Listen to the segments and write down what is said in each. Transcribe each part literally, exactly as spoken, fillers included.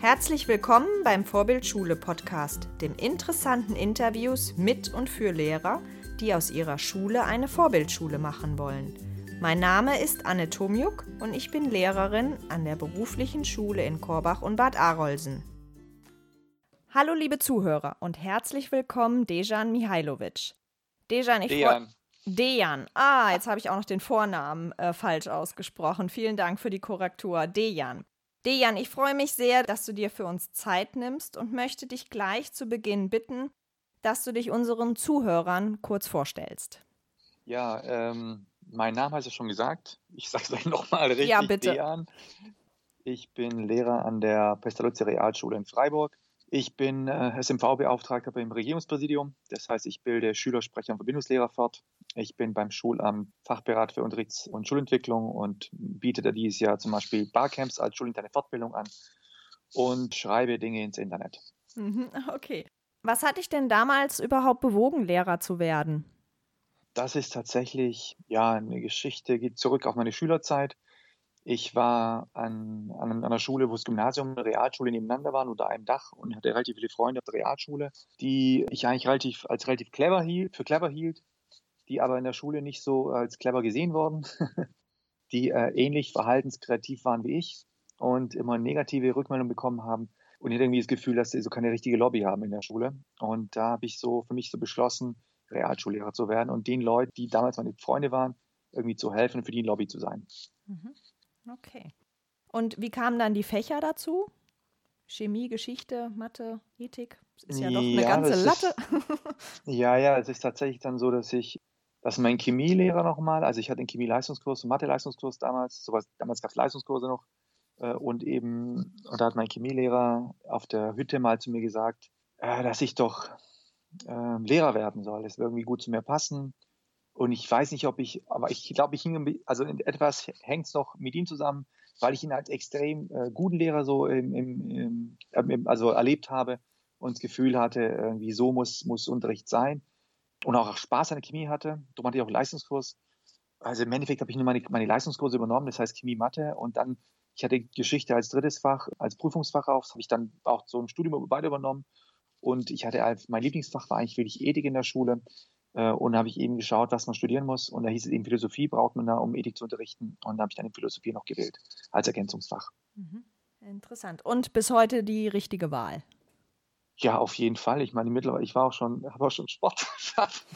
Herzlich willkommen beim Vorbild Schule Podcast, dem interessanten Interviews mit und für Lehrer, die aus ihrer Schule eine Vorbildschule machen wollen. Mein Name ist Anne Tomjuk und ich bin Lehrerin an der beruflichen Schule in Korbach und Bad Arolsen. Hallo liebe Zuhörer und herzlich willkommen Dejan Mihailovic. Dejan, ich freue Dejan. Ah, jetzt habe ich auch noch den Vornamen äh, falsch ausgesprochen. Vielen Dank für die Korrektur. Dejan. Dejan, ich freue mich sehr, dass du dir für uns Zeit nimmst und möchte dich gleich zu Beginn bitten, dass du dich unseren Zuhörern kurz vorstellst. Ja, ähm, mein Name hast du schon gesagt. Ich sage es euch nochmal richtig, ja, bitte. Dejan. Ich bin Lehrer an der Pestalozzi Realschule in Freiburg. Ich bin äh, S M V-Beauftragter beim Regierungspräsidium. Das heißt, ich bilde Schüler, Sprecher und Verbindungslehrer fort. Ich bin beim Schulamt Fachberat für Unterrichts- und Schulentwicklung und biete da dieses Jahr zum Beispiel Barcamps als schulinterne Fortbildung an und schreibe Dinge ins Internet. Okay. Was hat dich denn damals überhaupt bewogen, Lehrer zu werden? Das ist tatsächlich, ja, eine Geschichte, geht zurück auf meine Schülerzeit. Ich war an, an einer Schule, wo das Gymnasium und Realschule nebeneinander waren, unter einem Dach, und hatte relativ viele Freunde auf der Realschule, die ich eigentlich relativ, als relativ clever hielt, für clever hielt, die aber in der Schule nicht so als clever gesehen wurden, die äh, ähnlich verhaltenskreativ waren wie ich und immer negative Rückmeldungen bekommen haben. Und ich hatte irgendwie das Gefühl, dass sie so keine richtige Lobby haben in der Schule. Und da habe ich so für mich so beschlossen, Realschullehrer zu werden und den Leuten, die damals meine Freunde waren, irgendwie zu helfen und für die Lobby zu sein. Mhm. Okay. Und wie kamen dann die Fächer dazu? Chemie, Geschichte, Mathe, Ethik? Das ist ja doch eine ja, ganze Latte. Ist, ja, ja, es ist tatsächlich dann so, dass ich, dass mein Chemielehrer nochmal, also ich hatte einen Chemie-Leistungskurs, einen Mathe-Leistungskurs damals, sowas, damals gab es Leistungskurse noch, äh, und eben, und da hat mein Chemielehrer auf der Hütte mal zu mir gesagt, äh, dass ich doch äh, Lehrer werden soll, das würde irgendwie gut zu mir passen. Und ich weiß nicht, ob ich, aber ich glaube, ich hing, also in etwas hängt es noch mit ihm zusammen, weil ich ihn als extrem äh, guten Lehrer so im, im, im, im, also erlebt habe und das Gefühl hatte, irgendwie so muss, muss Unterricht sein und auch Spaß an der Chemie hatte. Darum hatte ich auch einen Leistungskurs. Also im Endeffekt habe ich nur meine, meine Leistungskurse übernommen, das heißt Chemie, Mathe, und dann, ich hatte Geschichte als drittes Fach, als Prüfungsfach auf, das habe ich dann auch so im Studium beide übernommen, und ich hatte als, mein Lieblingsfach war eigentlich wirklich Ethik in der Schule. Und da habe ich eben geschaut, was man studieren muss. Und da hieß es eben, Philosophie braucht man da, um Ethik zu unterrichten. Und da habe ich dann in Philosophie noch gewählt, als Ergänzungsfach. Mhm. Interessant. Und bis heute die richtige Wahl? Ja, auf jeden Fall. Ich meine, mittlerweile, ich war auch schon, habe auch schon Sportwissenschaften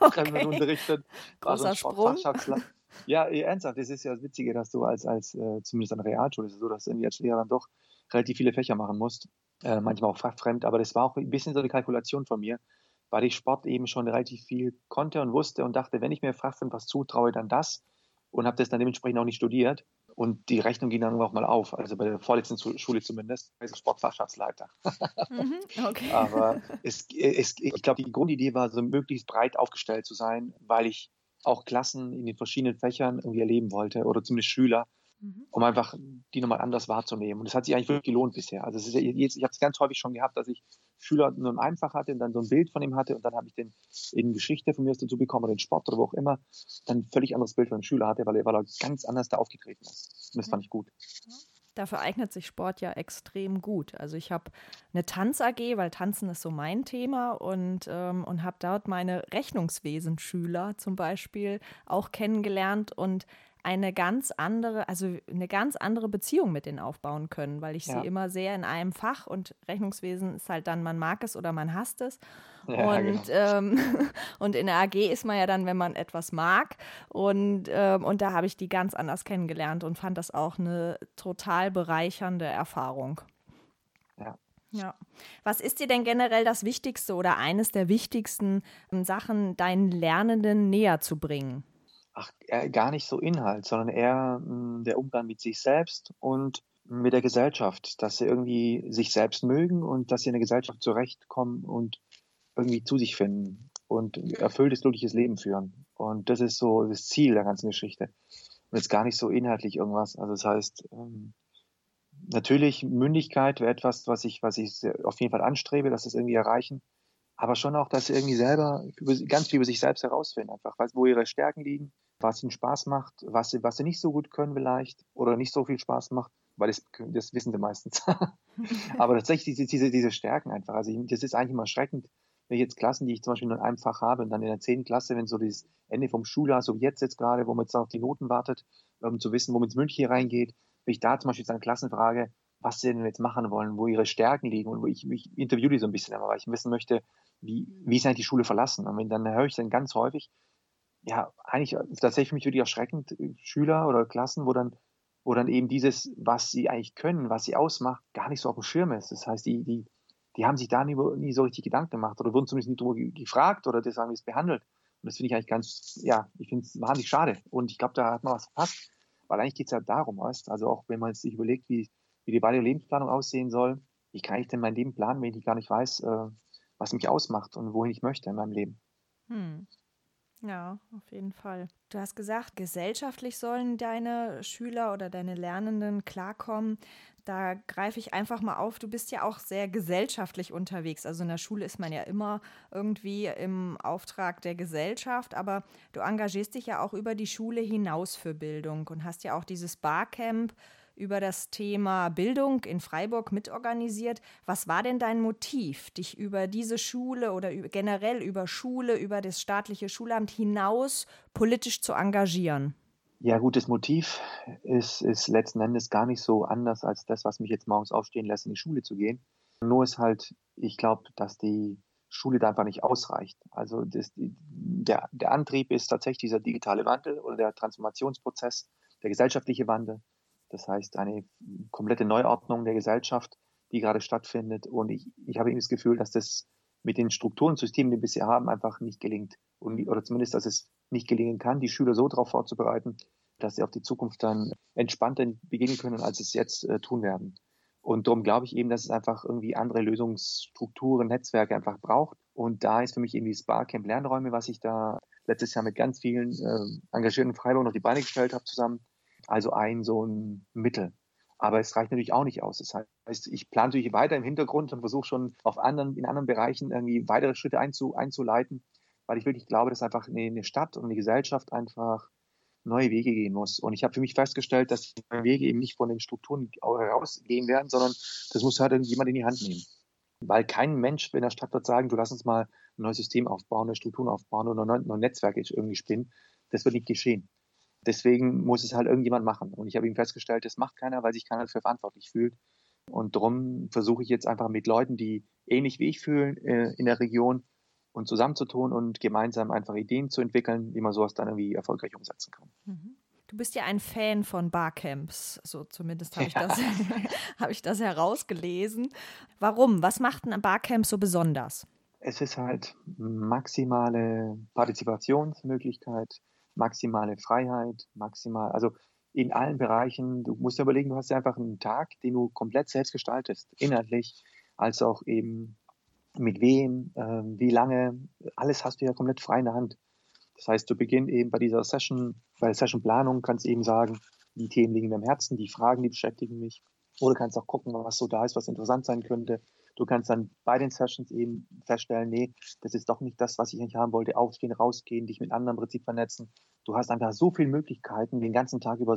okay. unterrichtet. Großer Sprung. Ja, ernsthaft, das ist ja das Witzige, dass du als, als äh, zumindest an der Realschule, ist es so, dass du irgendwie als Lehrer dann doch relativ viele Fächer machen musst. Äh, manchmal auch fachfremd, aber das war auch ein bisschen so eine Kalkulation von mir, weil ich Sport eben schon relativ viel konnte und wusste und dachte, wenn ich mir fachfremd was zutraue, dann das, und habe das dann dementsprechend auch nicht studiert, und die Rechnung ging dann auch mal auf, also bei der vorletzten Schule zumindest, als Sportfachschaftsleiter. Mhm, okay. Aber es, es, ich glaube, die Grundidee war, so möglichst breit aufgestellt zu sein, weil ich auch Klassen in den verschiedenen Fächern irgendwie erleben wollte oder zumindest Schüler, mhm, um einfach die nochmal anders wahrzunehmen. Und das hat sich eigentlich wirklich gelohnt bisher. Also es ist jetzt, ich habe es ganz häufig schon gehabt, dass ich Schüler nur im einen Fach hatte und dann so ein Bild von ihm hatte, und dann habe ich den in Geschichte von mir dazu bekommen oder in Sport oder wo auch immer, dann ein völlig anderes Bild von dem Schüler hatte, weil er, weil er ganz anders da aufgetreten ist. Und das fand ich gut. Dafür eignet sich Sport ja extrem gut. Also ich habe eine Tanz-A G, weil Tanzen ist so mein Thema, und, ähm, und habe dort meine Rechnungswesen-Schüler zum Beispiel auch kennengelernt und eine ganz andere, also eine ganz andere Beziehung mit denen aufbauen können, weil ich ja. sie immer sehr in einem Fach, und Rechnungswesen ist halt dann, man mag es oder man hasst es. Ja, und, genau. ähm, und in der A G ist man ja dann, wenn man etwas mag, und, ähm, und da habe ich die ganz anders kennengelernt und fand das auch eine total bereichernde Erfahrung. Ja. Ja. Was ist dir denn generell das Wichtigste oder eines der wichtigsten Sachen, deinen Lernenden näher zu bringen? Ach, gar nicht so Inhalt, sondern eher mh, der Umgang mit sich selbst und mit der Gesellschaft, dass sie irgendwie sich selbst mögen und dass sie in der Gesellschaft zurechtkommen und irgendwie zu sich finden und erfülltes, glückliches Leben führen. Und das ist so das Ziel der ganzen Geschichte. Und jetzt gar nicht so inhaltlich irgendwas. Also das heißt, ähm, natürlich Mündigkeit wäre etwas, was ich, was ich auf jeden Fall anstrebe, dass das irgendwie erreichen. Aber schon auch, dass sie irgendwie selber ganz viel über sich selbst herausfinden, einfach, wo ihre Stärken liegen, was ihnen Spaß macht, was sie, was sie nicht so gut können vielleicht oder nicht so viel Spaß macht, weil das, das wissen sie meistens. Aber tatsächlich diese, diese, diese Stärken einfach. Also ich, das ist eigentlich immer erschreckend, wenn ich jetzt Klassen, die ich zum Beispiel nur in einem Fach habe und dann in der zehnten Klasse, wenn so dieses Ende vom Schuljahr, so wie jetzt jetzt gerade, wo man jetzt auf die Noten wartet, um zu wissen, womit es mündlich reingeht, wenn ich da zum Beispiel jetzt an Klassen frage, was sie denn jetzt machen wollen, wo ihre Stärken liegen und wo ich mich interviewe die so ein bisschen, weil ich wissen möchte, wie, wie sie eigentlich die Schule verlassen. Und wenn, dann höre ich dann ganz häufig, ja, eigentlich tatsächlich für mich wirklich erschreckend, Schüler oder Klassen, wo dann, wo dann eben dieses, was sie eigentlich können, was sie ausmacht, gar nicht so auf dem Schirm ist. Das heißt, die, die, die haben sich da nie, nie so richtig Gedanken gemacht oder wurden zumindest nicht drüber gefragt oder das haben es behandelt. Und das finde ich eigentlich ganz, ja, ich finde es wahnsinnig schade. Und ich glaube, da hat man was verpasst, weil eigentlich geht es ja darum, weißt, also auch wenn man sich überlegt, wie, wie die beide Lebensplanung aussehen soll, wie kann ich denn mein Leben planen, wenn ich gar nicht weiß, was mich ausmacht und wohin ich möchte in meinem Leben. Hm. Ja, auf jeden Fall. Du hast gesagt, gesellschaftlich sollen deine Schüler oder deine Lernenden klarkommen. Da greife ich einfach mal auf, du bist ja auch sehr gesellschaftlich unterwegs. Also in der Schule ist man ja immer irgendwie im Auftrag der Gesellschaft, aber du engagierst dich ja auch über die Schule hinaus für Bildung und hast ja auch dieses Barcamp über das Thema Bildung in Freiburg mitorganisiert. Was war denn dein Motiv, dich über diese Schule oder generell über Schule, über das staatliche Schulamt hinaus politisch zu engagieren? Ja gut, das Motiv ist, ist letzten Endes gar nicht so anders als das, was mich jetzt morgens aufstehen lässt, in die Schule zu gehen. Nur ist halt, ich glaube, dass die Schule da einfach nicht ausreicht. Also das, der, der Antrieb ist tatsächlich dieser digitale Wandel oder der Transformationsprozess, der gesellschaftliche Wandel. Das heißt, eine komplette Neuordnung der Gesellschaft, die gerade stattfindet. Und ich, ich habe eben das Gefühl, dass das mit den Strukturen und Systemen, die wir bisher haben, einfach nicht gelingt. Und, oder zumindest, dass es nicht gelingen kann, die Schüler so darauf vorzubereiten, dass sie auf die Zukunft dann entspannter begegnen können, als es jetzt äh, tun werden. Und darum glaube ich eben, dass es einfach irgendwie andere Lösungsstrukturen, Netzwerke einfach braucht. Und da ist für mich eben dieses Barcamp Lernräume, was ich da letztes Jahr mit ganz vielen äh, engagierten Freiburgern auf die Beine gestellt habe zusammen. Also ein so ein Mittel. Aber es reicht natürlich auch nicht aus. Das heißt, ich plane natürlich weiter im Hintergrund und versuche schon auf anderen, in anderen Bereichen irgendwie weitere Schritte einzu, einzuleiten, weil ich wirklich glaube, dass einfach eine Stadt und eine Gesellschaft einfach neue Wege gehen muss. Und ich habe für mich festgestellt, dass die neuen Wege eben nicht von den Strukturen herausgehen werden, sondern das muss halt jemand in die Hand nehmen. Weil kein Mensch in der Stadt wird sagen, du lass uns mal ein neues System aufbauen, neue Strukturen aufbauen oder neue, neue Netzwerke irgendwie spinnen. Das wird nicht geschehen. Deswegen muss es halt irgendjemand machen. Und ich habe ihm festgestellt, das macht keiner, weil sich keiner dafür verantwortlich fühlt. Und darum versuche ich jetzt einfach mit Leuten, die ähnlich wie ich fühlen, äh, in der Region und zusammenzutun und gemeinsam einfach Ideen zu entwickeln, wie man sowas dann irgendwie erfolgreich umsetzen kann. Mhm. Du bist ja ein Fan von Barcamps, so zumindest habe ich, ja. hab ich das herausgelesen. Warum? Was macht ein Barcamp so besonders? Es ist halt maximale Partizipationsmöglichkeit, maximale Freiheit, maximal, also in allen Bereichen. Du musst dir überlegen, du hast ja einfach einen Tag, den du komplett selbst gestaltest, inhaltlich, als auch eben mit wem, äh, wie lange, alles hast du ja komplett frei in der Hand. Das heißt, zu Beginn eben bei dieser Session, bei der Sessionplanung kannst du eben sagen, die Themen liegen mir am Herzen, die Fragen, die beschäftigen mich. Oder kannst auch gucken, was so da ist, was interessant sein könnte. Du kannst dann bei den Sessions eben feststellen, nee, das ist doch nicht das, was ich eigentlich haben wollte. Aufstehen, rausgehen, dich mit anderen im Prinzip vernetzen. Du hast einfach so viele Möglichkeiten, den ganzen Tag über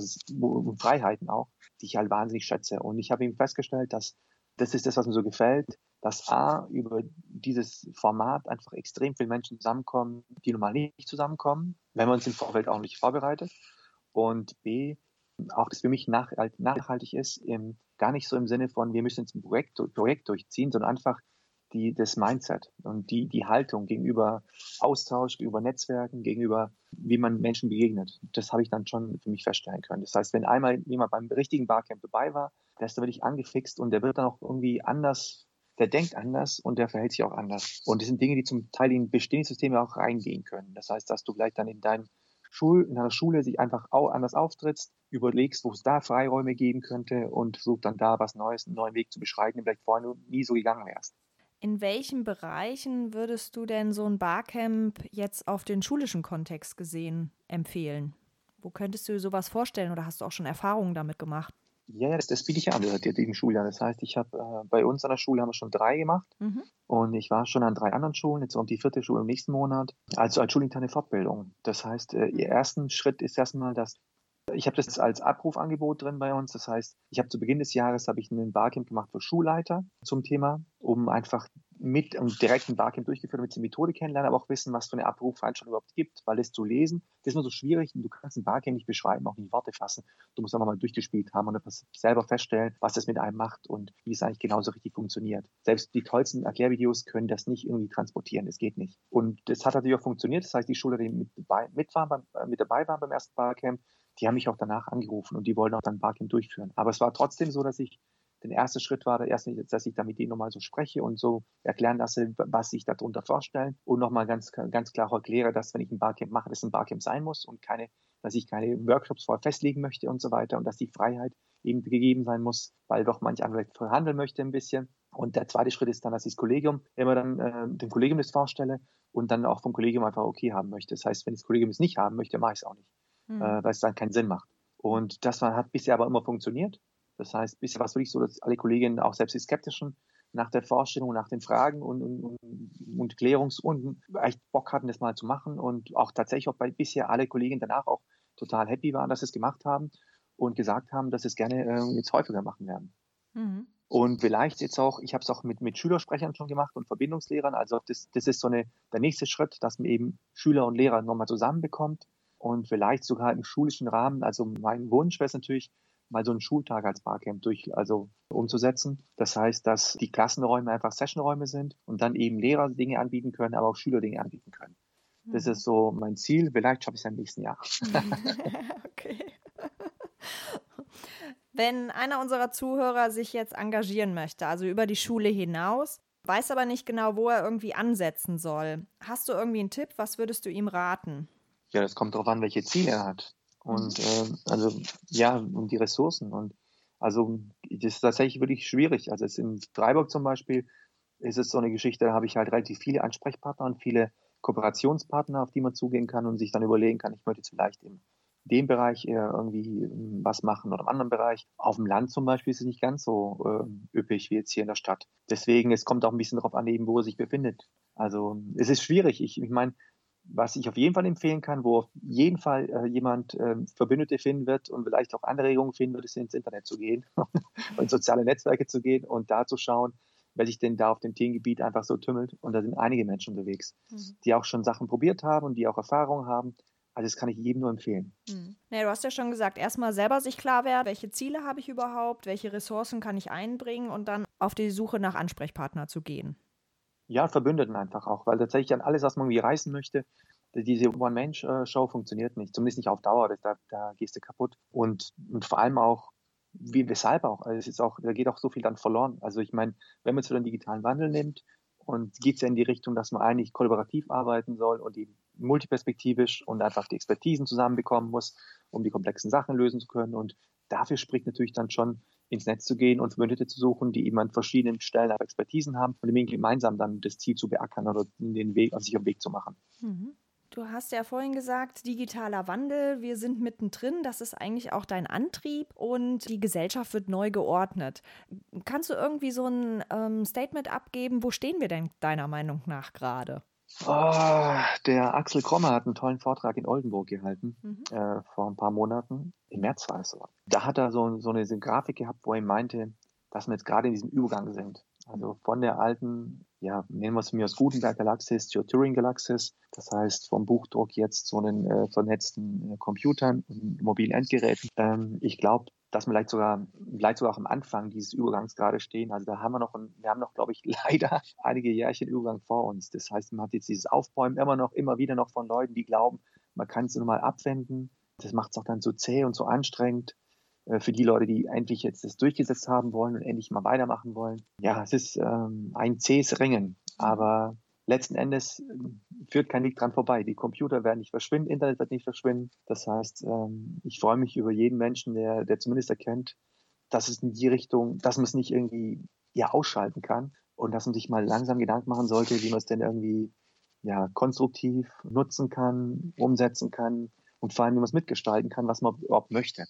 Freiheiten auch, die ich halt wahnsinnig schätze. Und ich habe eben festgestellt, dass das ist das, was mir so gefällt, dass A, über dieses Format einfach extrem viele Menschen zusammenkommen, die normal nicht zusammenkommen, wenn man uns im Vorfeld auch nicht vorbereitet. Und B, auch das für mich nach, nachhaltig ist, im, gar nicht so im Sinne von, wir müssen jetzt ein Projekt, Projekt durchziehen, sondern einfach die, das Mindset und die, die Haltung gegenüber Austausch, gegenüber Netzwerken, gegenüber wie man Menschen begegnet. Das habe ich dann schon für mich feststellen können. Das heißt, wenn einmal jemand beim richtigen Barcamp dabei war, der ist dann wirklich angefixt und der wird dann auch irgendwie anders, der denkt anders und der verhält sich auch anders. Und das sind Dinge, die zum Teil in bestehende Systeme auch reingehen können. Das heißt, dass du gleich dann in deinem Schul, in einer Schule sich einfach auch anders auftrittst, überlegst, wo es da Freiräume geben könnte und versuchst dann da was Neues, einen neuen Weg zu beschreiten, den vielleicht vorher nie so gegangen wärst. In welchen Bereichen würdest du denn so ein Barcamp jetzt auf den schulischen Kontext gesehen empfehlen? Wo könntest du sowas vorstellen oder hast du auch schon Erfahrungen damit gemacht? Ja, das, das biete ich ja an im Schuljahr. Das heißt, ich habe äh, bei uns an der Schule haben wir schon drei gemacht mhm. und ich war schon an drei anderen Schulen, jetzt um die vierte Schule im nächsten Monat, also als schulinterne Fortbildung. Das heißt, äh, ihr ersten Schritt ist erstmal, dass Ich habe das als Abrufangebot drin bei uns. Das heißt, ich habe zu Beginn des Jahres habe ich einen Barcamp gemacht für Schulleiter zum Thema, um einfach mit um direkt einen Barcamp durchgeführt, damit sie die Methode kennenlernen, aber auch wissen, was für eine Abrufveranstaltung überhaupt gibt, weil das zu lesen, das ist immer so schwierig und du kannst einen Barcamp nicht beschreiben, auch nicht Worte fassen. Du musst einfach mal durchgespielt haben und selber feststellen, was das mit einem macht und wie es eigentlich genauso richtig funktioniert. Selbst die tollsten Erklärvideos können das nicht irgendwie transportieren, das geht nicht. Und das hat natürlich auch funktioniert, das heißt, die Schüler, die mit dabei, mit waren beim, mit dabei waren beim ersten Barcamp, die haben mich auch danach angerufen und die wollten auch dann Barcamp durchführen. Aber es war trotzdem so, dass ich der erste Schritt war, dass ich da mit denen nochmal so spreche und so erklären lasse, was ich darunter vorstellen und nochmal ganz, ganz klar erkläre, dass wenn ich ein Barcamp mache, das ein Barcamp sein muss und keine, dass ich keine Workshops vorher festlegen möchte und so weiter und dass die Freiheit eben gegeben sein muss, weil doch manch anderer verhandeln möchte ein bisschen. Und der zweite Schritt ist dann, dass ich das Kollegium immer dann äh, dem Kollegium das vorstelle und dann auch vom Kollegium einfach okay haben möchte. Das heißt, wenn das Kollegium es nicht haben möchte, mache ich es auch nicht, mhm. äh, weil es dann keinen Sinn macht. Und das war, hat bisher aber immer funktioniert. Das heißt, bisher war es wirklich so, dass alle Kolleginnen, auch selbst die Skeptischen, nach der Vorstellung, nach den Fragen und, und, und Klärungsrunden echt Bock hatten, das mal zu machen. Und auch tatsächlich auch bei bisher alle Kolleginnen danach auch total happy waren, dass sie es gemacht haben und gesagt haben, dass sie es gerne äh, jetzt häufiger machen werden. Mhm. Und vielleicht jetzt auch, ich habe es auch mit, mit Schülersprechern schon gemacht und Verbindungslehrern. Also das, das ist so eine, der nächste Schritt, dass man eben Schüler und Lehrer nochmal zusammenbekommt und vielleicht sogar im schulischen Rahmen. Also mein Wunsch wäre es natürlich, mal so einen Schultag als Barcamp durch, also umzusetzen. Das heißt, dass die Klassenräume einfach Sessionräume sind und dann eben Lehrer Dinge anbieten können, aber auch Schüler Dinge anbieten können. Das ist so mein Ziel. Vielleicht schaffe ich es ja im nächsten Jahr. Okay. Wenn einer unserer Zuhörer sich jetzt engagieren möchte, also über die Schule hinaus, weiß aber nicht genau, wo er irgendwie ansetzen soll. Hast du irgendwie einen Tipp? Was würdest du ihm raten? Ja, das kommt darauf an, welche Ziele er hat. Und äh, also ja, um die Ressourcen. Und also das ist tatsächlich wirklich schwierig. Also jetzt in Freiburg zum Beispiel ist es so eine Geschichte, da habe ich halt relativ viele Ansprechpartner und viele Kooperationspartner, auf die man zugehen kann und sich dann überlegen kann, ich möchte jetzt vielleicht in dem Bereich eher irgendwie was machen oder im anderen Bereich. Auf dem Land zum Beispiel ist es nicht ganz so äh, üppig wie jetzt hier in der Stadt. Deswegen, es kommt auch ein bisschen darauf an, eben, wo er sich befindet. Also es ist schwierig. Ich, ich meine, was ich auf jeden Fall empfehlen kann, wo auf jeden Fall äh, jemand äh, Verbündete finden wird und vielleicht auch Anregungen finden wird, ist ins Internet zu gehen und soziale Netzwerke zu gehen und da zu schauen, wer sich denn da auf dem Themengebiet einfach so tümmelt. Und da sind einige Menschen unterwegs, mhm. die auch schon Sachen probiert haben und die auch Erfahrungen haben. Also das kann ich jedem nur empfehlen. Mhm. Naja, du hast ja schon gesagt, erstmal selber sich klar werden, welche Ziele habe ich überhaupt, welche Ressourcen kann ich einbringen und dann auf die Suche nach Ansprechpartner zu gehen. Ja, Verbündeten einfach auch, weil tatsächlich dann alles, was man irgendwie reißen möchte, diese One-Man-Show funktioniert nicht, zumindest nicht auf Dauer, da, da gehst du kaputt. Und, und vor allem auch, wie, weshalb auch, also es ist auch, da geht auch so viel dann verloren. Also ich meine, wenn man es für den digitalen Wandel nimmt und geht es ja in die Richtung, dass man eigentlich kollaborativ arbeiten soll und eben multiperspektivisch und einfach die Expertisen zusammenbekommen muss, um die komplexen Sachen lösen zu können. Und dafür spricht natürlich dann schon, ins Netz zu gehen und Verbündete zu suchen, die eben an verschiedenen Stellen Expertisen haben und gemeinsam dann das Ziel zu beackern oder den Weg, also sich auf den Weg zu machen. Mhm. Du hast ja vorhin gesagt, digitaler Wandel, wir sind mittendrin, das ist eigentlich auch dein Antrieb und die Gesellschaft wird neu geordnet. Kannst du irgendwie so ein ähm, Statement abgeben, wo stehen wir denn deiner Meinung nach gerade? Oh, der Axel Krommer hat einen tollen Vortrag in Oldenburg gehalten, mhm. äh, vor ein paar Monaten, im März war es so. Da hat er so, so eine Grafik gehabt, wo er meinte, dass wir jetzt gerade in diesem Übergang sind. Also von der alten, ja, nehmen wir es mir aus Gutenberg Galaxis, zur Turing Galaxis, das heißt vom Buchdruck jetzt zu den äh, vernetzten äh, Computern und mobilen Endgeräten. Ähm, ich glaube, dass wir vielleicht sogar, vielleicht sogar auch am Anfang dieses Übergangs gerade stehen. Also da haben wir noch, ein, wir haben noch, glaube ich, leider einige Jährchen Übergang vor uns. Das heißt, man hat jetzt dieses Aufbäumen immer noch, immer wieder noch von Leuten, die glauben, man kann es nur mal abwenden. Das macht es auch dann so zäh und so anstrengend äh, für die Leute, die endlich jetzt das durchgesetzt haben wollen und endlich mal weitermachen wollen. Ja, es ist ähm, ein zähes Ringen, aber letzten Endes führt kein Weg dran vorbei. Die Computer werden nicht verschwinden, Internet wird nicht verschwinden. Das heißt, ich freue mich über jeden Menschen, der, der zumindest erkennt, dass es in die Richtung, dass man es nicht irgendwie ja, ausschalten kann und dass man sich mal langsam Gedanken machen sollte, wie man es denn irgendwie ja, konstruktiv nutzen kann, umsetzen kann und vor allem, wie man es mitgestalten kann, was man überhaupt möchte.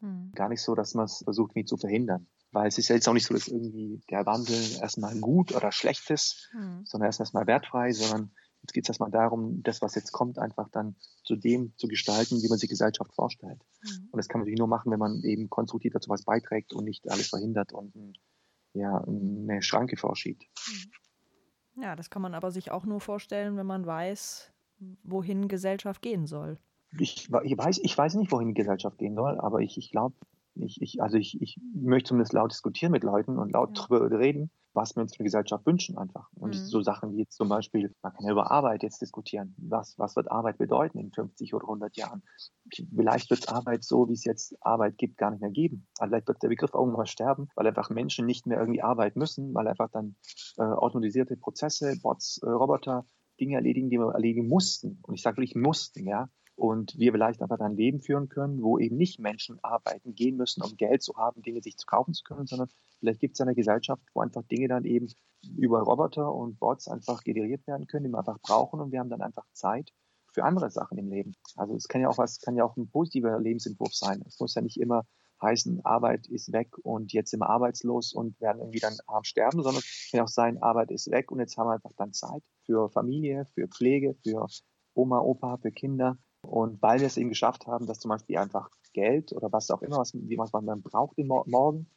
Hm. Gar nicht so, dass man es versucht, nie zu verhindern. Weil es ist ja jetzt auch nicht so, dass irgendwie der Wandel erstmal gut oder schlecht ist, mhm. sondern erstmal wertfrei, sondern Jetzt geht es erstmal darum, das, was jetzt kommt, einfach dann zu dem zu gestalten, wie man sich Gesellschaft vorstellt. Mhm. Und das kann man natürlich nur machen, wenn man eben konstruktiv dazu was beiträgt und nicht alles verhindert und ja, eine Schranke vorschiebt. Mhm. Ja, das kann man aber sich auch nur vorstellen, wenn man weiß, wohin Gesellschaft gehen soll. Ich, ich, weiß, ich weiß nicht, wohin die Gesellschaft gehen soll, aber ich, ich glaube, ich, ich, also ich, ich möchte zumindest laut diskutieren mit Leuten und laut ja. darüber reden, was wir uns für eine Gesellschaft wünschen einfach. Und mhm. so Sachen wie jetzt zum Beispiel, man kann ja über Arbeit jetzt diskutieren. Was, was wird Arbeit bedeuten in fünfzig oder hundert Jahren? Vielleicht wird es Arbeit so, wie es jetzt Arbeit gibt, gar nicht mehr geben. Also vielleicht wird der Begriff irgendwann sterben, weil einfach Menschen nicht mehr irgendwie arbeiten müssen, weil einfach dann äh, automatisierte Prozesse, Bots, äh, Roboter, Dinge erledigen, die wir erledigen mussten. Und ich sage wirklich mussten, ja. Und wir vielleicht einfach ein Leben führen können, wo eben nicht Menschen arbeiten gehen müssen, um Geld zu haben, Dinge sich zu kaufen zu können, sondern vielleicht gibt es eine Gesellschaft, wo einfach Dinge dann eben über Roboter und Bots einfach generiert werden können, die wir einfach brauchen, und wir haben dann einfach Zeit für andere Sachen im Leben. Also es kann ja auch was, kann ja auch ein positiver Lebensentwurf sein. Es muss ja nicht immer heißen, Arbeit ist weg und jetzt sind wir arbeitslos und werden irgendwie dann arm sterben, sondern es kann auch sein, Arbeit ist weg und jetzt haben wir einfach dann Zeit für Familie, für Pflege, für Oma, Opa, für Kinder. Und weil wir es eben geschafft haben, dass zum Beispiel einfach Geld oder was auch immer, was, was man braucht im Morgen,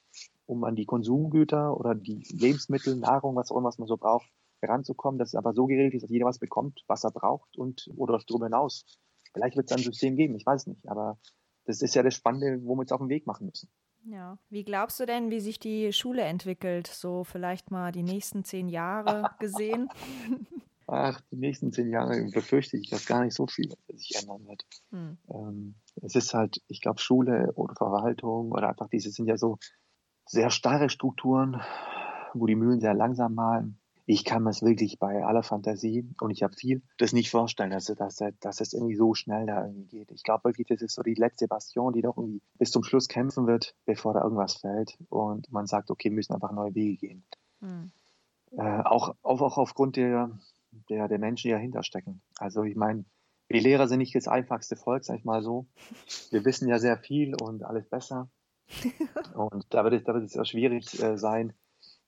um an die Konsumgüter oder die Lebensmittel, Nahrung, was auch immer was man so braucht, heranzukommen, dass es aber so geregelt ist, dass jeder was bekommt, was er braucht und oder darüber hinaus. Vielleicht wird es ein System geben, ich weiß nicht, aber das ist ja das Spannende, wo wir uns auf den Weg machen müssen. Ja. Wie glaubst du denn, wie sich die Schule entwickelt, so vielleicht mal die nächsten zehn Jahre gesehen? Ach, die nächsten zehn Jahre befürchte ich, dass gar nicht so viel sich ändern wird. Hm. Ähm, es ist halt, ich glaube, Schule oder Verwaltung oder einfach diese sind ja so sehr starre Strukturen, wo die Mühlen sehr langsam malen. Ich kann mir es wirklich bei aller Fantasie, und ich habe viel, das nicht vorstellen, dass, dass, dass es irgendwie so schnell da irgendwie geht. Ich glaube wirklich, das ist so die letzte Bastion, die doch irgendwie bis zum Schluss kämpfen wird, bevor da irgendwas fällt. Und man sagt, okay, wir müssen einfach neue Wege gehen. Hm. Äh, auch, auch, auch aufgrund der Der, der Menschen, die dahinter stecken. Also ich meine, wir Lehrer sind nicht das einfachste Volk, sag ich mal so. Wir wissen ja sehr viel und alles besser. Und da wird es, da wird es ja schwierig äh, sein,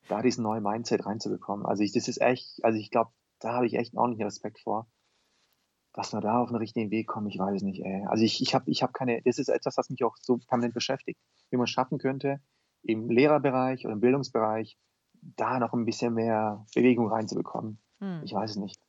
da diesen neuen Mindset reinzubekommen. Also ich, das ist echt, also ich glaube, da habe ich echt einen ordentlichen Respekt vor. Dass wir da auf einen richtigen Weg kommen, ich weiß es nicht, ey. Also ich, ich habe ich hab keine, das ist etwas, was mich auch so permanent beschäftigt, wie man es schaffen könnte, im Lehrerbereich oder im Bildungsbereich, da noch ein bisschen mehr Bewegung reinzubekommen. Ich weiß es nicht.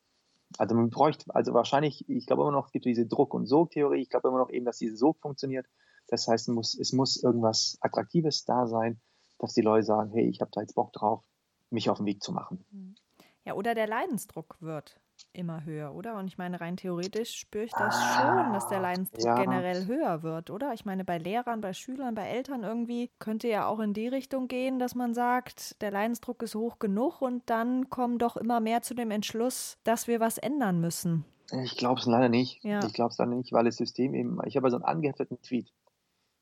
Also man bräuchte, also wahrscheinlich, ich glaube immer noch, es gibt diese Druck- und Sog-Theorie, ich glaube immer noch eben, dass diese Sog funktioniert. Das heißt, es muss, es muss irgendwas Attraktives da sein, dass die Leute sagen, hey, ich habe da jetzt Bock drauf, mich auf den Weg zu machen. Ja, oder der Leidensdruck wird immer höher, oder? Und ich meine, rein theoretisch spüre ich das ah, schon, dass der Leidensdruck ja. generell höher wird, oder? Ich meine, bei Lehrern, bei Schülern, bei Eltern irgendwie könnte ja auch in die Richtung gehen, dass man sagt, der Leidensdruck ist hoch genug und dann kommen doch immer mehr zu dem Entschluss, dass wir was ändern müssen. Ich glaube es leider nicht. Ja. Ich glaube es leider nicht, weil das System eben, ich habe so einen angehefteten Tweet,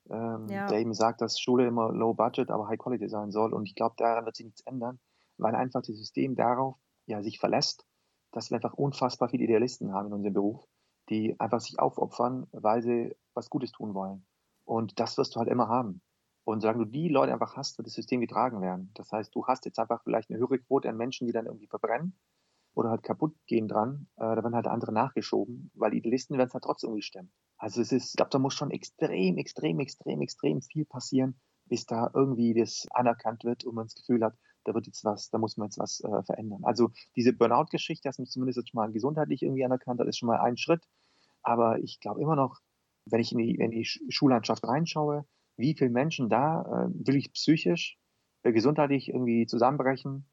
ähm, ja. der eben sagt, dass Schule immer low budget, aber high quality sein soll, und ich glaube, daran wird sich nichts ändern, weil einfach das System darauf ja sich verlässt, dass wir einfach unfassbar viele Idealisten haben in unserem Beruf, die einfach sich aufopfern, weil sie was Gutes tun wollen. Und das wirst du halt immer haben. Und solange du die Leute einfach hast, wird das System getragen werden. Das heißt, du hast jetzt einfach vielleicht eine höhere Quote an Menschen, die dann irgendwie verbrennen oder halt kaputt gehen dran. Äh, da werden halt andere nachgeschoben, weil Idealisten werden es halt trotzdem irgendwie stemmen. Also es ist, ich glaube, da muss schon extrem, extrem, extrem, extrem viel passieren, bis da irgendwie das anerkannt wird und man das Gefühl hat, da wird jetzt was, da muss man jetzt was äh, verändern. Also diese Burnout-Geschichte, dass man zumindest jetzt mal gesundheitlich irgendwie anerkannt hat, ist schon mal ein Schritt. Aber ich glaube immer noch, wenn ich in die, in die Schullandschaft reinschaue, wie viele Menschen da äh, wirklich psychisch, äh, gesundheitlich irgendwie zusammenbrechen,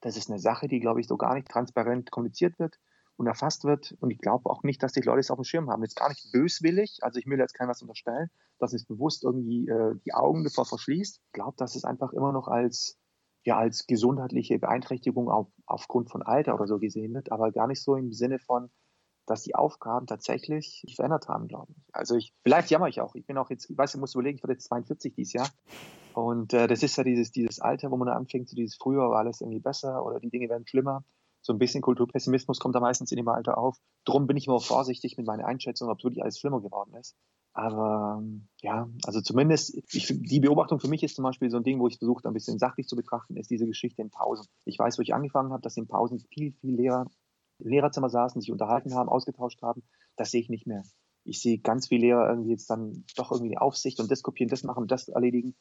das ist eine Sache, die, glaube ich, so gar nicht transparent kommuniziert wird und erfasst wird. Und ich glaube auch nicht, dass die Leute es auf dem Schirm haben. Jetzt gar nicht böswillig, also ich will jetzt keinem was unterstellen, dass es bewusst irgendwie äh, die Augen davor verschließt. Ich glaube, dass es einfach immer noch als ja als gesundheitliche Beeinträchtigung auf, aufgrund von Alter oder so gesehen wird, aber gar nicht so im Sinne von, dass die Aufgaben tatsächlich sich verändert haben, glaube ich. Also ich, vielleicht jammer ich auch. Ich bin auch jetzt, ich weiß, ich muss überlegen, ich werde jetzt zweiundvierzig dieses Jahr. Und äh, das ist ja dieses, dieses Alter, wo man dann anfängt, so dieses früher war alles irgendwie besser oder die Dinge werden schlimmer. So ein bisschen Kulturpessimismus kommt da meistens in dem Alter auf. Drum bin ich immer vorsichtig mit meiner Einschätzung, ob wirklich alles schlimmer geworden ist. Aber ja, also zumindest, ich, die Beobachtung für mich ist zum Beispiel so ein Ding, wo ich versuche, ein bisschen sachlich zu betrachten, ist diese Geschichte in Pausen. Ich weiß, wo ich angefangen habe, dass in Pausen viel, viel Lehrer im Lehrerzimmer saßen, sich unterhalten haben, ausgetauscht haben, das sehe ich nicht mehr. Ich sehe ganz viele Lehrer irgendwie jetzt dann doch irgendwie die Aufsicht und das kopieren, das machen, das erledigen.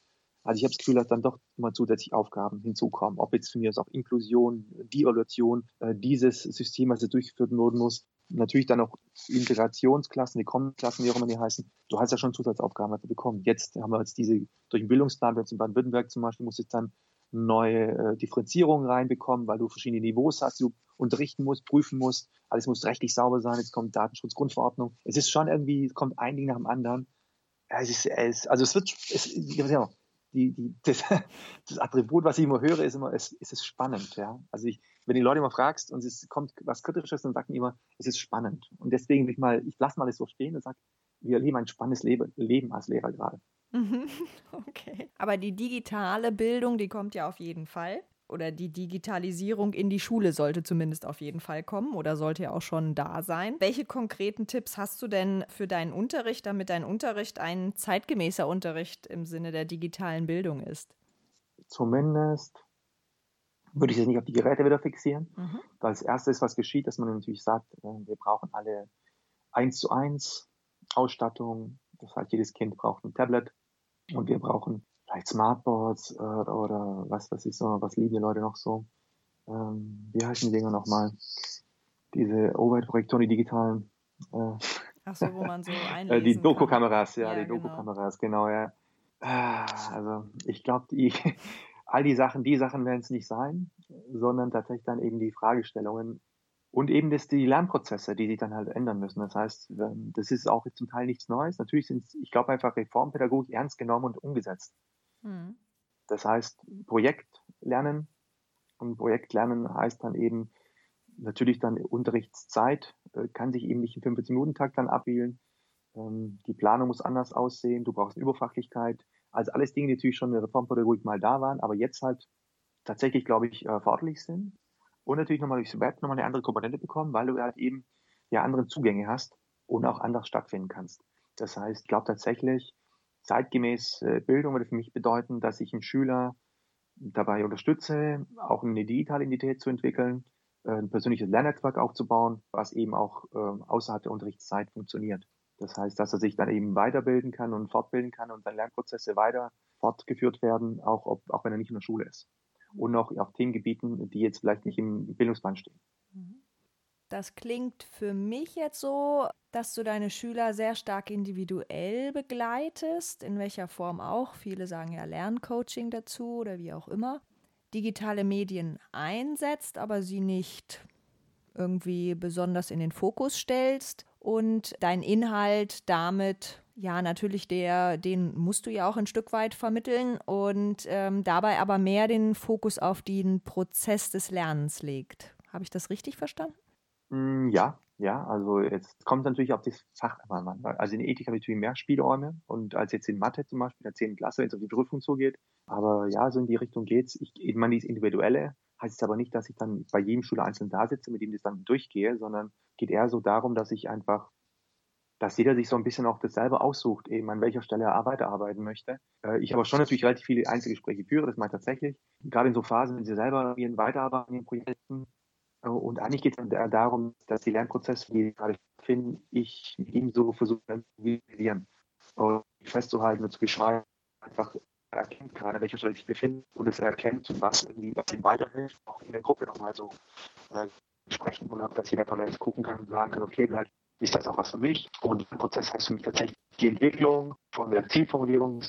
Also ich habe das Gefühl, dass dann doch immer zusätzlich Aufgaben hinzukommen. Ob jetzt für mich auch Inklusion, Devaluation, dieses System, was jetzt durchgeführt werden muss. Natürlich dann auch Integrationsklassen, die Kommenklassen, wie auch immer die heißen. Du hast ja schon Zusatzaufgaben dafür bekommen. Jetzt haben wir jetzt diese, durch den Bildungsplan, jetzt in Baden-Württemberg zum Beispiel, musst du jetzt dann neue äh, Differenzierungen reinbekommen, weil du verschiedene Niveaus hast, die du unterrichten musst, prüfen musst. Alles muss rechtlich sauber sein. Jetzt kommt Datenschutzgrundverordnung. Es ist schon irgendwie, es kommt ein Ding nach dem anderen. Es ist, es, also es wird, es, ich weiß nicht, die, die, das, das Attribut, was ich immer höre, ist immer, es, es ist spannend. Ja? Also ich, wenn die Leute immer fragst und es kommt was Kritisches, dann sagen die immer, es ist spannend. Und deswegen will ich mal, ich lasse mal das so stehen und sage, wir leben ein spannendes Leben, Leben als Lehrer gerade. Okay. Aber die digitale Bildung, die kommt ja auf jeden Fall. Oder die Digitalisierung in die Schule sollte zumindest auf jeden Fall kommen oder sollte ja auch schon da sein. Welche konkreten Tipps hast du denn für deinen Unterricht, damit dein Unterricht ein zeitgemäßer Unterricht im Sinne der digitalen Bildung ist? Zumindest würde ich das nicht auf die Geräte wieder fixieren. Mhm. Als erstes, was geschieht, dass man natürlich sagt, wir brauchen alle eins zu eins Ausstattung. Das heißt, jedes Kind braucht ein Tablet und wir brauchen vielleicht Smartboards äh, oder was weiß ich so, was lieben die Leute noch so. Ähm, wie heißen die Dinger nochmal? Diese Overhead-Projektoren, die digitalen. Äh, Ach so, wo man so einlesen Die Doku-Kameras, ja, ja, die genau. Doku-Kameras, genau, ja. Äh, also ich glaube, die, all die Sachen, die Sachen werden es nicht sein, sondern tatsächlich dann eben die Fragestellungen und eben das, die Lernprozesse, die sich dann halt ändern müssen. Das heißt, das ist auch zum Teil nichts Neues. Natürlich sind es, ich glaube, einfach Reformpädagogik ernst genommen und umgesetzt. Das heißt, Projektlernen und Projektlernen heißt dann eben natürlich dann Unterrichtszeit, kann sich eben nicht im fünfzehn-Minuten-Takt dann abwählen, die Planung muss anders aussehen, du brauchst Überfachlichkeit, also alles Dinge, die natürlich schon in der Reformpädagogik mal da waren, aber jetzt halt tatsächlich, glaube ich, erforderlich sind und natürlich nochmal durchs Web nochmal eine andere Komponente bekommen, weil du halt eben ja andere Zugänge hast und auch anders stattfinden kannst. Das heißt, ich glaube tatsächlich, zeitgemäß Bildung würde für mich bedeuten, dass ich einen Schüler dabei unterstütze, auch eine digitale Identität zu entwickeln, ein persönliches Lernnetzwerk aufzubauen, was eben auch außerhalb der Unterrichtszeit funktioniert. Das heißt, dass er sich dann eben weiterbilden kann und fortbilden kann und seine Lernprozesse weiter fortgeführt werden, auch, ob, auch wenn er nicht in der Schule ist. Und auch auf Themengebieten, die jetzt vielleicht nicht im Bildungsplan stehen. Das klingt für mich jetzt so, dass du deine Schüler sehr stark individuell begleitest, in welcher Form auch. Viele sagen ja Lerncoaching dazu oder wie auch immer. Digitale Medien einsetzt, aber sie nicht irgendwie besonders in den Fokus stellst und dein Inhalt damit, ja natürlich, der, den musst du ja auch ein Stück weit vermitteln und ähm, dabei aber mehr den Fokus auf den Prozess des Lernens legt. Habe ich das richtig verstanden? Ja, ja, also jetzt kommt natürlich auf das Fach einmal an. Also in Ethik habe ich natürlich mehr Spielräume und als jetzt in Mathe zum Beispiel, in der zehnten Klasse, wenn es auf die Prüfung zugeht. Aber ja, so in die Richtung geht's. Ich, ich meine, dieses Individuelle heißt es aber nicht, dass ich dann bei jedem Schüler einzeln da sitze, mit dem das dann durchgehe, sondern geht eher so darum, dass ich einfach, dass jeder sich so ein bisschen auch das selber aussucht, eben an welcher Stelle er weiterarbeiten möchte. Ich habe schon natürlich relativ viele Einzelgespräche führe, das meine ich tatsächlich. Gerade in so Phasen, wenn sie selber ihren Weiterarbeiten in den Projekten. Und eigentlich geht es darum, dass die Lernprozesse, die ich gerade finde, ich mit ihm so versuche zu visualisieren und festzuhalten und zu beschreiben, einfach erkennt gerade, an welcher Stelle ich befinde und es erkennt, was irgendwie was ihm weiterhilft, auch in der Gruppe nochmal so äh, sprechen und dass jeder von uns gucken kann und sagen kann, okay, halt, ist das auch was für mich? Und der Prozess heißt für mich tatsächlich die Entwicklung von der Zielformulierung,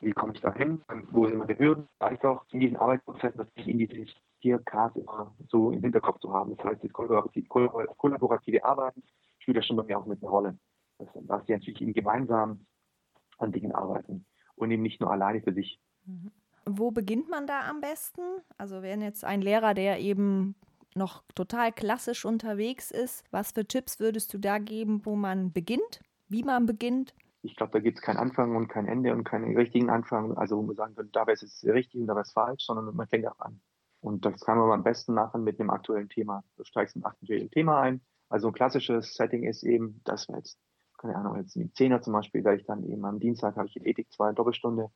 wie komme ich da hin, wo sind meine Hürden, vielleicht auch in diesen Arbeitsprozess natürlich in die vier Ks immer so im Hinterkopf zu haben. Das heißt, das kollaborative Arbeiten spielt ja schon bei mir auch mit einer Rolle. Das heißt, ja natürlich eben gemeinsam an Dingen arbeiten und eben nicht nur alleine für sich. Wo beginnt man da am besten? Also wenn jetzt ein Lehrer, der eben noch total klassisch unterwegs ist, was für Tipps würdest du da geben, wo man beginnt, wie man beginnt? Ich glaube, da gibt es keinen Anfang und kein Ende und keinen richtigen Anfang, also wo man sagen könnte, da wäre es richtig und da wäre es falsch, sondern man fängt auch an. Und das kann man am besten machen mit einem aktuellen Thema. Du steigst ein aktuelles Thema ein. Also ein klassisches Setting ist eben, das war jetzt, keine Ahnung, jetzt im Zehner zum Beispiel, da ich dann eben am Dienstag habe ich in Ethik zwei Doppelstunde.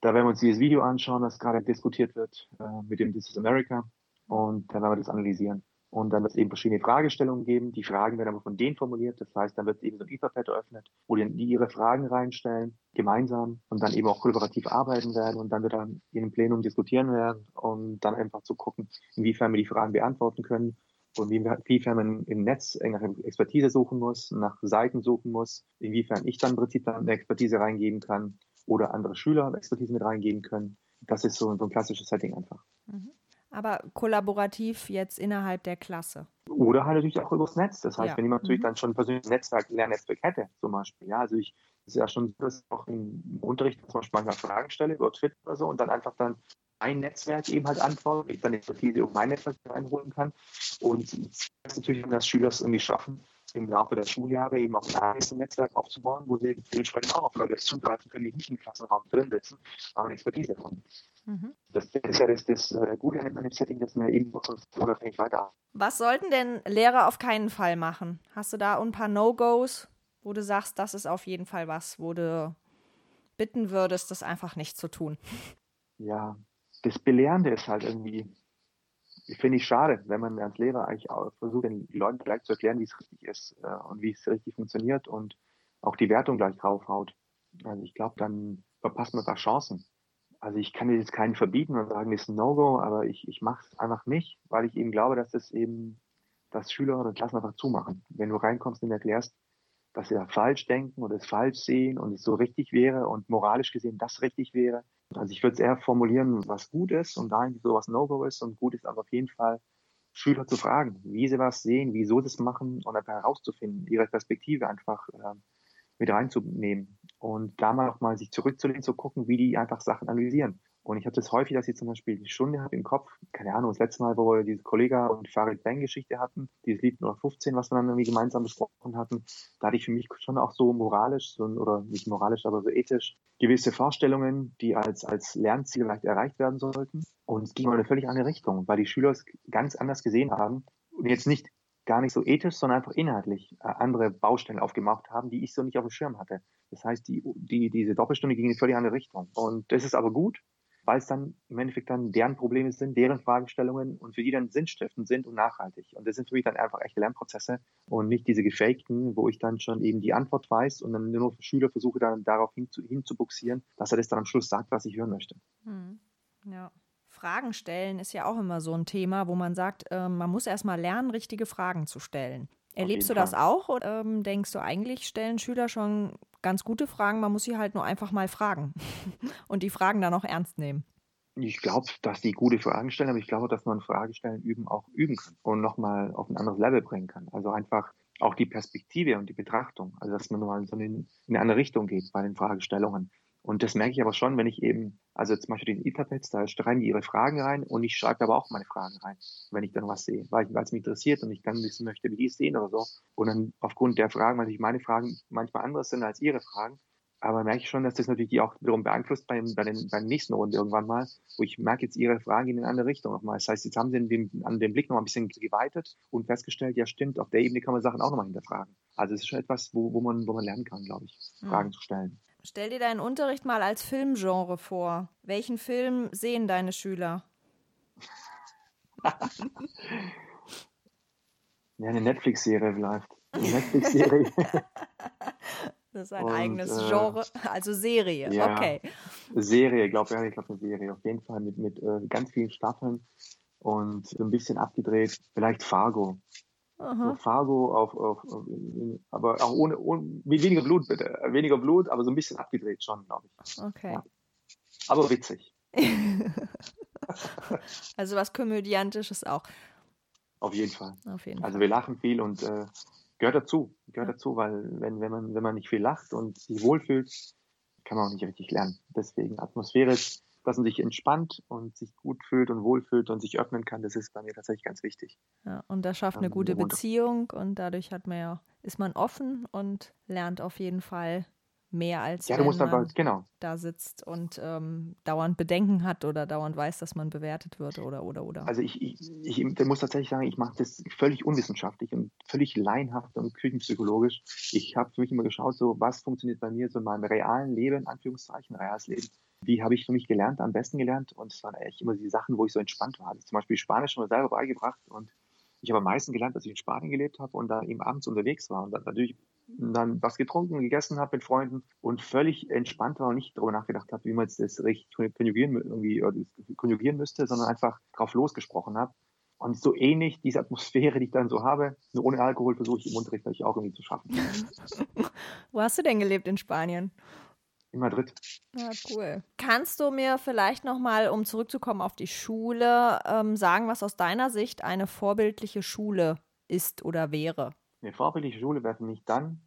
Da werden wir uns dieses Video anschauen, das gerade diskutiert wird äh, mit dem This is America. Und dann werden wir das analysieren. Und dann wird es eben verschiedene Fragestellungen geben. Die Fragen werden aber von denen formuliert. Das heißt, dann wird eben so ein Etherpad eröffnet, wo die ihre Fragen reinstellen, gemeinsam, und dann eben auch kollaborativ arbeiten werden. Und dann wird dann in dem Plenum diskutieren werden, um dann einfach zu gucken, inwiefern wir die Fragen beantworten können und inwiefern man im Netz nach Expertise suchen muss, nach Seiten suchen muss, inwiefern ich dann im Prinzip dann eine Expertise reingeben kann oder andere Schüler Expertise mit reingeben können. Das ist so, so ein klassisches Setting einfach. Mhm. Aber kollaborativ jetzt innerhalb der Klasse. Oder halt natürlich auch übers Netz. Das heißt, ja. wenn jemand mhm. natürlich dann schon ein persönliches Netzwerk, Lernnetzwerk hätte, zum Beispiel. Ja, also ich, das ist ja schon so, dass auch im Unterricht zum Beispiel manchmal Fragen stelle über Twitter oder so und dann einfach dann ein Netzwerk eben halt antworte, ich dann Expertise um mein Netzwerk einholen kann. Und das ist natürlich, dass Schüler es irgendwie schaffen, im Laufe der Schuljahre eben auch ein eigenes Netzwerk aufzubauen, wo sie dementsprechend auch auf Leute zugreifen können, die nicht im Klassenraum drin sitzen, aber eine Expertise haben. Mhm. Das ist ja das, das Gute an dem Setting, dass man eben unabhängig weiter. Was sollten denn Lehrer auf keinen Fall machen? Hast du da ein paar No-Gos, wo du sagst, das ist auf jeden Fall was, wo du bitten würdest, das einfach nicht zu tun? Ja, das Belehrende ist halt irgendwie, ich finde es schade, wenn man als Lehrer eigentlich auch versucht, den Leuten gleich zu erklären, wie es richtig ist äh, und wie es richtig funktioniert und auch die Wertung gleich draufhaut. Also ich glaube, dann verpasst man da Chancen. Also ich kann jetzt keinen verbieten und sagen, das ist ein No-Go, aber ich, ich mache es einfach nicht, weil ich eben glaube, dass das eben, dass Schüler und Klassen einfach zumachen. Wenn du reinkommst und erklärst, dass sie da falsch denken oder es falsch sehen und es so richtig wäre und moralisch gesehen das richtig wäre. Also ich würde es eher formulieren, was gut ist und dahin, so was No-Go ist, und gut ist aber auf jeden Fall, Schüler zu fragen, wie sie was sehen, wieso sie es machen und einfach herauszufinden, ihre Perspektive einfach äh, mit reinzunehmen und da mal nochmal sich zurückzulehnen, zu gucken, wie die einfach Sachen analysieren. Und ich habe das häufig, dass ich zum Beispiel die Stunde habe im Kopf, keine Ahnung, das letzte Mal, wo wir diese Kollega und Farid Bang-Geschichte hatten, dieses Lied fünfzehn, was wir dann irgendwie gemeinsam besprochen hatten, da hatte ich für mich schon auch so moralisch, so, oder nicht moralisch, aber so ethisch, gewisse Vorstellungen, die als, als Lernziel vielleicht erreicht werden sollten. Und es ging in eine völlig andere Richtung, weil die Schüler es ganz anders gesehen haben und jetzt nicht gar nicht so ethisch, sondern einfach inhaltlich andere Baustellen aufgemacht haben, die ich so nicht auf dem Schirm hatte. Das heißt, die, die, diese Doppelstunde ging in eine völlig andere Richtung. Und das ist aber gut, weil es dann im Endeffekt dann deren Probleme sind, deren Fragestellungen und für die dann sinnstiftend sind und nachhaltig. Und das sind für mich dann einfach echte Lernprozesse und nicht diese gefakten, wo ich dann schon eben die Antwort weiß und dann nur für Schüler versuche, dann darauf hinzubuxieren, hin dass er das dann am Schluss sagt, was ich hören möchte. Hm. Ja. Fragen stellen ist ja auch immer so ein Thema, wo man sagt, äh, man muss erstmal lernen, richtige Fragen zu stellen. Erlebst du das Fall. auch oder ähm, denkst du, eigentlich stellen Schüler schon ganz gute Fragen, man muss sie halt nur einfach mal fragen und die Fragen dann auch ernst nehmen? Ich glaube, dass die gute Fragen stellen, aber ich glaube, dass man Fragestellen üben auch üben kann und nochmal auf ein anderes Level bringen kann. Also einfach auch die Perspektive und die Betrachtung, also dass man nochmal so in eine andere Richtung geht bei den Fragestellungen. Und das merke ich aber schon, wenn ich eben, also zum Beispiel den Etherpads, da schreiben die ihre Fragen rein und ich schreibe aber auch meine Fragen rein, wenn ich dann was sehe, weil es mich interessiert und ich dann wissen möchte, wie die es sehen oder so. Und dann aufgrund der Fragen, weil meine Fragen manchmal anders sind als ihre Fragen, aber merke ich schon, dass das natürlich die auch wiederum beeinflusst bei, bei, den, bei der nächsten Runde irgendwann mal, wo ich merke, jetzt ihre Fragen gehen in eine andere Richtung nochmal. Das heißt, jetzt haben sie an dem, an dem Blick nochmal ein bisschen geweitet und festgestellt, ja stimmt, auf der Ebene kann man Sachen auch nochmal hinterfragen. Also es ist schon etwas, wo, wo, man, wo man lernen kann, glaube ich, Fragen mhm. zu stellen. Stell dir deinen Unterricht mal als Filmgenre vor. Welchen Film sehen deine Schüler? Ja, eine Netflix-Serie vielleicht. Eine Netflix-Serie. Das ist ein Und, eigenes Genre, also Serie. Ja, okay. Serie, glaub, ja, ich glaube eine Serie. Auf jeden Fall mit, mit äh, ganz vielen Staffeln und so ein bisschen abgedreht. Vielleicht Fargo. Aha. Fargo, auf, auf, auf, aber auch ohne, ohne, mit weniger Blut bitte. Weniger Blut, aber so ein bisschen abgedreht schon, glaube ich. Okay. Ja. Aber witzig. Also was Komödiantisches auch. Auf jeden Fall. Auf jeden Fall. Also wir lachen viel und äh, gehört dazu. Gehört dazu, weil wenn, wenn, man, wenn man nicht viel lacht und sich wohlfühlt, kann man auch nicht richtig lernen. Deswegen atmosphärisch, dass man sich entspannt und sich gut fühlt und wohlfühlt und sich öffnen kann, das ist bei mir tatsächlich ganz wichtig. Ja, und das schafft eine ähm, gute Beziehung und dadurch hat man ja, ist man offen und lernt auf jeden Fall mehr, als ja, wenn du musst man dann, genau. da sitzt und ähm, dauernd Bedenken hat oder dauernd weiß, dass man bewertet wird oder, oder, oder. Also ich, ich, ich, ich muss tatsächlich sagen, ich mache das völlig unwissenschaftlich und völlig laienhaft und küchenpsychologisch. Ich habe für mich immer geschaut, so was funktioniert bei mir so in meinem realen Leben, in Anführungszeichen, reales Leben. Wie habe ich für mich gelernt, am besten gelernt? Und es waren eigentlich immer die Sachen, wo ich so entspannt war. Habe ich zum Beispiel Spanisch schon mal selber beigebracht und Ich habe am meisten gelernt, als ich in Spanien gelebt habe und dann eben abends unterwegs war und dann natürlich dann was getrunken, gegessen habe mit Freunden und völlig entspannt war und nicht darüber nachgedacht habe, wie man jetzt das richtig konjugieren, irgendwie, oder das konjugieren müsste, sondern einfach drauf losgesprochen habe. Und so ähnlich diese Atmosphäre, die ich dann so habe, nur ohne Alkohol versuche ich im Unterricht natürlich auch irgendwie zu schaffen. Wo hast du denn gelebt in Spanien? In Madrid. Ja, cool. Kannst du mir vielleicht nochmal, um zurückzukommen auf die Schule, ähm, sagen, was aus deiner Sicht eine vorbildliche Schule ist oder wäre? Eine vorbildliche Schule wäre für mich dann,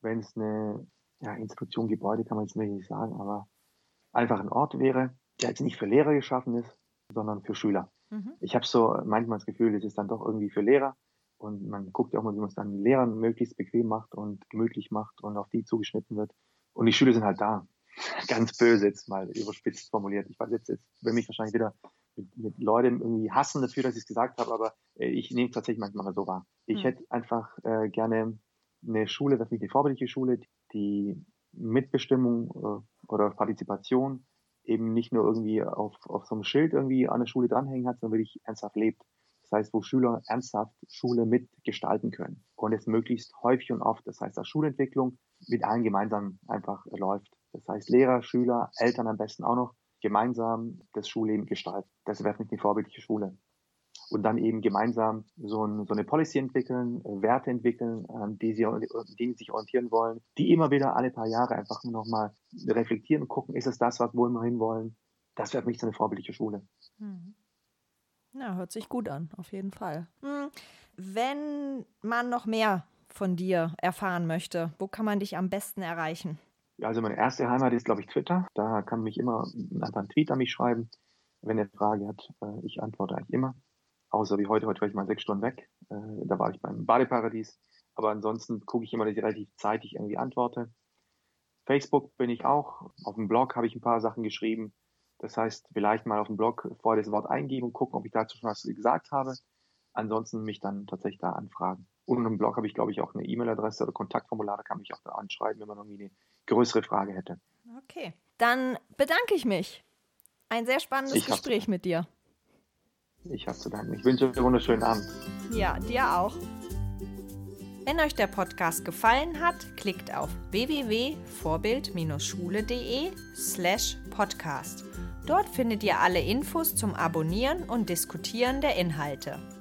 wenn es eine ja, Institution, Gebäude kann man jetzt nicht sagen, aber einfach ein Ort wäre, der jetzt nicht für Lehrer geschaffen ist, sondern für Schüler. Mhm. Ich habe so manchmal das Gefühl, das ist dann doch irgendwie für Lehrer. Und man guckt ja auch mal, wie man es dann den Lehrern möglichst bequem macht und gemütlich macht und auf die zugeschnitten wird. Und die Schüler sind halt da. Ganz böse jetzt mal überspitzt formuliert. Ich weiß jetzt, jetzt will mich wahrscheinlich wieder mit, mit Leuten irgendwie hassen dafür, dass ich es gesagt habe, aber äh, ich nehme es tatsächlich manchmal so wahr. Ich mhm. hätte einfach äh, gerne eine Schule, das ist nicht die vorbildliche Schule, die Mitbestimmung äh, oder Partizipation eben nicht nur irgendwie auf, auf so einem Schild irgendwie an der Schule dranhängen hat, sondern wirklich ernsthaft lebt. Das heißt, wo Schüler ernsthaft Schule mitgestalten können und es möglichst häufig und oft. Das heißt, dass Schulentwicklung mit allen gemeinsam einfach läuft. Das heißt, Lehrer, Schüler, Eltern am besten auch noch gemeinsam das Schulleben gestalten. Das wäre für mich eine vorbildliche Schule. Und dann eben gemeinsam so, ein, so eine Policy entwickeln, Werte entwickeln, an die sie, denen sie sich orientieren wollen, die immer wieder alle paar Jahre einfach nochmal reflektieren und gucken, ist es das, was wir hinwollen? Das wäre für mich so eine vorbildliche Schule. Mhm. Na, hört sich gut an, auf jeden Fall. Hm. Wenn man noch mehr von dir erfahren möchte, wo kann man dich am besten erreichen? Also meine erste Heimat ist, glaube ich, Twitter. Da kann mich immer einfach ein Tweet an mich schreiben, wenn er eine Frage hat. Ich antworte eigentlich immer. Außer wie heute, heute war ich mal sechs Stunden weg. Da war ich beim Badeparadies. Aber ansonsten gucke ich immer, dass ich relativ zeitig irgendwie antworte. Facebook bin ich auch. Auf dem Blog habe ich ein paar Sachen geschrieben. Das heißt, vielleicht mal auf dem Blog vorher das Wort eingeben und gucken, ob ich dazu schon was gesagt habe. Ansonsten mich dann tatsächlich da anfragen. Und im Blog habe ich, glaube ich, auch eine E-Mail-Adresse oder Kontaktformular, da kann man mich auch da anschreiben, wenn man irgendwie eine größere Frage hätte. Okay, dann bedanke ich mich. Ein sehr spannendes ich Gespräch mit dir. Ich habe zu danken. Ich wünsche euch einen wunderschönen Abend. Ja, dir auch. Wenn euch der Podcast gefallen hat, klickt auf www.vorbild-schule.de slash podcast. Dort findet ihr alle Infos zum Abonnieren und Diskutieren der Inhalte.